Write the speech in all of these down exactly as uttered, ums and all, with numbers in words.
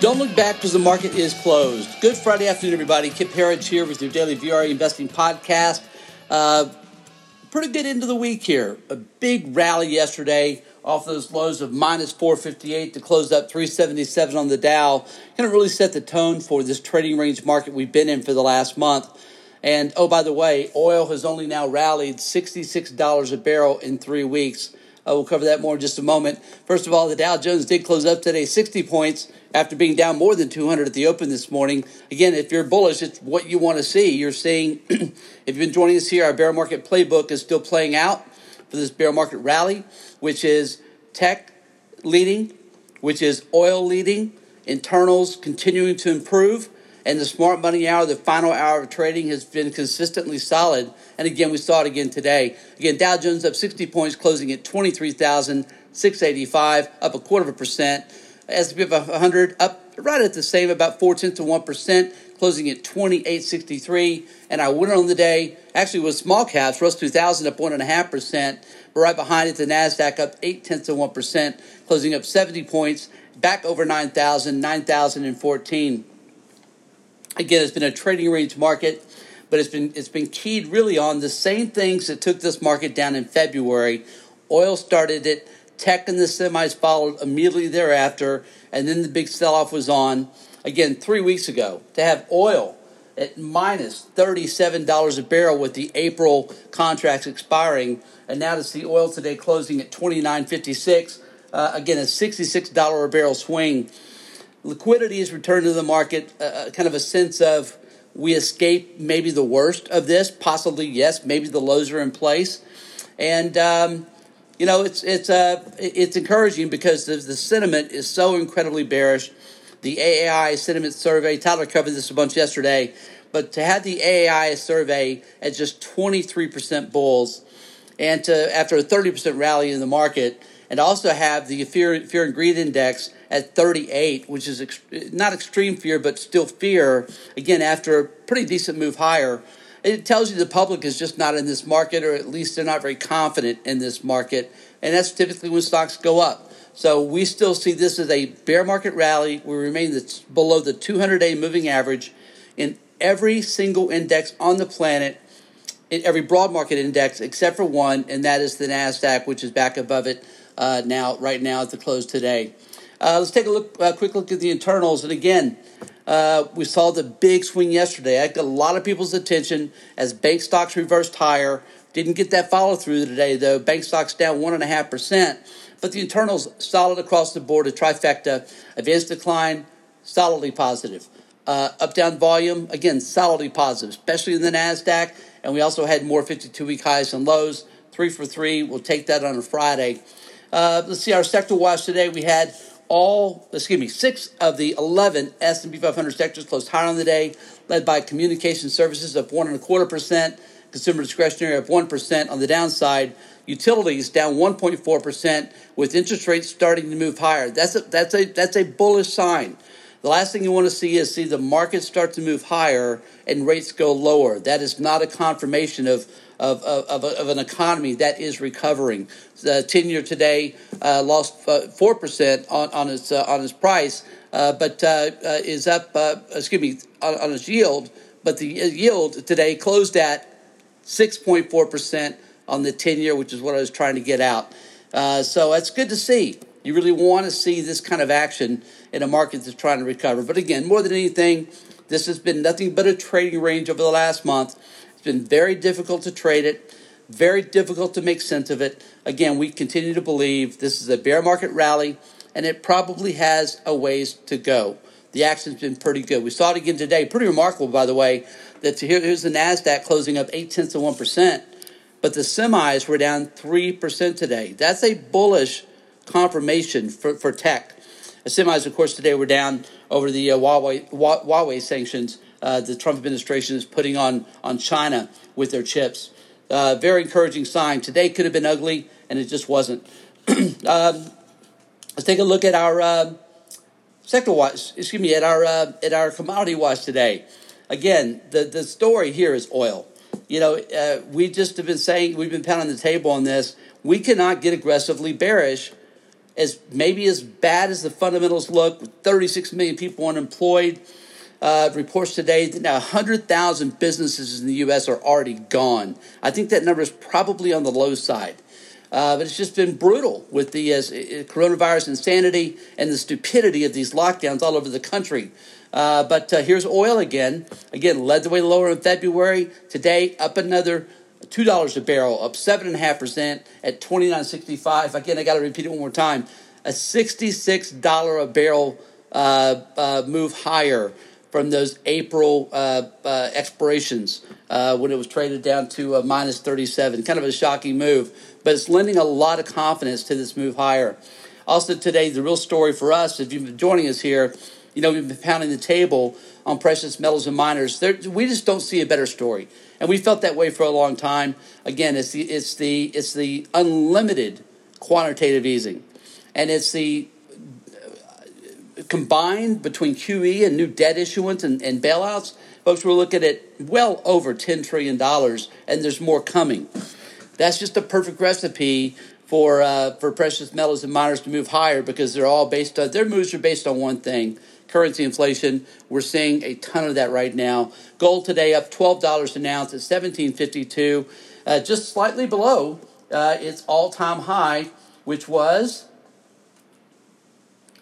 Don't look back because the market is closed. Good Friday afternoon, everybody. Kip Harridge here with your daily V R A Investing podcast. Uh, pretty good end of the week here. A big rally yesterday off those lows of minus four fifty-eight to close up three seventy-seven on the Dow. Kind of really set the tone for this trading range market we've been in for the last month. And, oh, by the way, oil has only now rallied sixty-six dollars a barrel in three weeks. Uh, we'll cover that more in just a moment. First of all, the Dow Jones did close up today sixty points after being down more than two hundred at the open this morning. Again, if you're bullish, it's what you want to see. You're seeing, if you've been joining us here, our bear market playbook is still playing out for this bear market rally, which is tech leading, which is oil leading, internals continuing to improve, and the smart money hour, the final hour of trading, has been consistently solid. And again, we saw it again today. Again, Dow Jones up sixty points, closing at twenty-three thousand six hundred eighty-five, up a quarter of a percent. S and P one hundred up right at the same, about four tenths of one percent, closing at twenty-eight sixty-three. And our winner on the day actually was small caps. Russell two thousand up one point five percent. But right behind it, the NASDAQ up eight tenths of one percent, closing up seventy points, back over nine thousand, nine thousand fourteen. Again, it's been a trading range market, but it's been it's been keyed really on the same things that took this market down in February. Oil started it, tech and the semis followed immediately thereafter, and then the big sell-off was on. Again, three weeks ago, to have oil at minus thirty-seven dollars a barrel with the April contracts expiring, and now to see oil today closing at twenty-nine fifty-six, uh, again, a sixty-six dollars a barrel swing. Liquidity has returned to the market, uh, kind of a sense of we escaped maybe the worst of this, possibly, yes, maybe the lows are in place. And, um, you know, it's it's uh, it's encouraging because the, the sentiment is so incredibly bearish. The A A I sentiment survey, Tyler covered this a bunch yesterday, but to have the A A I survey at just twenty-three percent bulls and to after a thirty percent rally in the market, and also have the fear, fear and greed index at thirty-eight, which is ex- not extreme fear, but still fear, again, after a pretty decent move higher. It tells you the public is just not in this market, or at least they're not very confident in this market, and that's typically when stocks go up. So we still see this as a bear market rally. We remain the, below the two hundred day moving average in every single index on the planet, in every broad market index except for one, and that is the NASDAQ, which is back above it. Uh, now, right now at the close today. Uh, let's take a look, uh, quick look at the internals. And again, uh, we saw the big swing yesterday. I got a lot of people's attention as bank stocks reversed higher. Didn't get that follow through today, though. Bank stocks down one point five percent. But the internals solid across the board, a trifecta. Advanced decline, solidly positive. Uh, up-down volume, again, solidly positive, especially in the NASDAQ. And we also had more fifty-two week highs and lows. Three for three. We'll take that on a Friday. Uh, let's see our sector watch today. We had all, excuse me, six of the eleven S and P five hundred sectors closed higher on the day, led by communication services up one and a quarter percent, consumer discretionary up one percent on the downside, utilities down one point four percent with interest rates starting to move higher. That's a that's a that's a bullish sign. The last thing you want to see is see the market start to move higher and rates go lower. That is not a confirmation of. Of, of, of an economy that is recovering. The ten-year today uh, lost uh, four percent on, on its uh, on its price, uh, but uh, uh, is up, uh, excuse me, on, on its yield. But the yield today closed at six point four percent on the ten-year, which is what I was trying to get out. Uh, so it's good to see. You really want to see this kind of action in a market that's trying to recover. But again, more than anything, this has been nothing but a trading range over the last month. It's been very difficult to trade it, very difficult to make sense of it. Again, we continue to believe this is a bear market rally, and it probably has a ways to go. The action's been pretty good. We saw it again today. Pretty remarkable, by the way, that here, here's the NASDAQ closing up eight tenths of one percent, but the semis were down three percent today. That's a bullish confirmation for, for tech. The semis, of course, today were down over the uh, Huawei, Huawei sanctions. Uh, the Trump administration is putting on, on China with their chips. Uh, very encouraging sign. Today could have been ugly, and it just wasn't. um, let's take a look at our uh, sector watch. Excuse me, at our uh, at our commodity watch today. Again, the, the story here is oil. You know, uh, we just have been saying we've been pounding the table on this. We cannot get aggressively bearish as maybe as bad as the fundamentals look, with thirty-six million people unemployed. Uh, reports today that now one hundred thousand businesses in the U S are already gone. I think that number is probably on the low side. Uh, but it's just been brutal with the uh, coronavirus insanity and the stupidity of these lockdowns all over the country. Uh, but uh, here's oil again. Again, led the way lower in February. Today, up another two dollars a barrel, up seven point five percent at twenty-nine sixty-five. Again, I got to repeat it one more time. A sixty-six dollars a barrel uh, uh, move higher from those April uh, uh, expirations uh, when it was traded down to uh, minus thirty-seven. Kind of a shocking move, but it's lending a lot of confidence to this move higher. Also today, the real story for us, if you've been joining us here, you know, we've been pounding the table on precious metals and miners. There, we just don't see a better story, and we felt that way for a long time. Again, it's the, it's the, it's the unlimited quantitative easing, and it's the combined between Q E and new debt issuance and, and bailouts, folks, we're looking at well over ten trillion dollars, and there's more coming. That's just a perfect recipe for uh, for precious metals and miners to move higher, because they're all based on, their moves are based on one thing: currency inflation. We're seeing a ton of that right now. Gold today up twelve dollars an ounce at seventeen fifty-two, uh, just slightly below uh, its all-time high, which was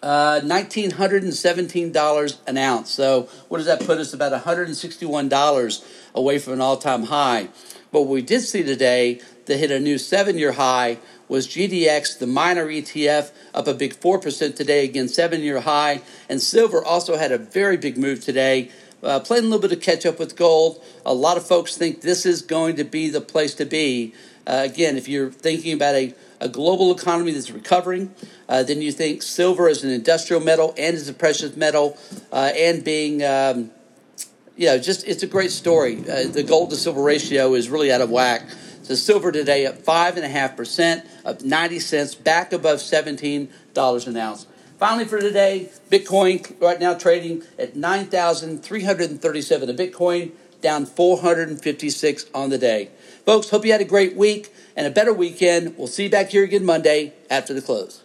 Uh, one thousand nine hundred seventeen dollars an ounce. So what does that put us? About one hundred sixty-one dollars away from an all-time high. But what we did see today that hit a new seven-year high was G D X, the miner E T F, up a big four percent today. Again, seven-year high. And silver also had a very big move today, uh, playing a little bit of catch-up with gold. A lot of folks think this is going to be the place to be. Uh, again, if you're thinking about a A global economy that's recovering, uh, then you think silver as an industrial metal and as a precious metal, uh, and being, um, you know, just it's a great story. Uh, the gold to silver ratio is really out of whack. So silver today up five and a half percent, up ninety cents, back above seventeen dollars an ounce. Finally, for today, Bitcoin right now trading at nine thousand three hundred and thirty-seven a Bitcoin, down four hundred and fifty-six on the day. Folks, hope you had a great week and a better weekend. We'll see you back here again Monday after the close.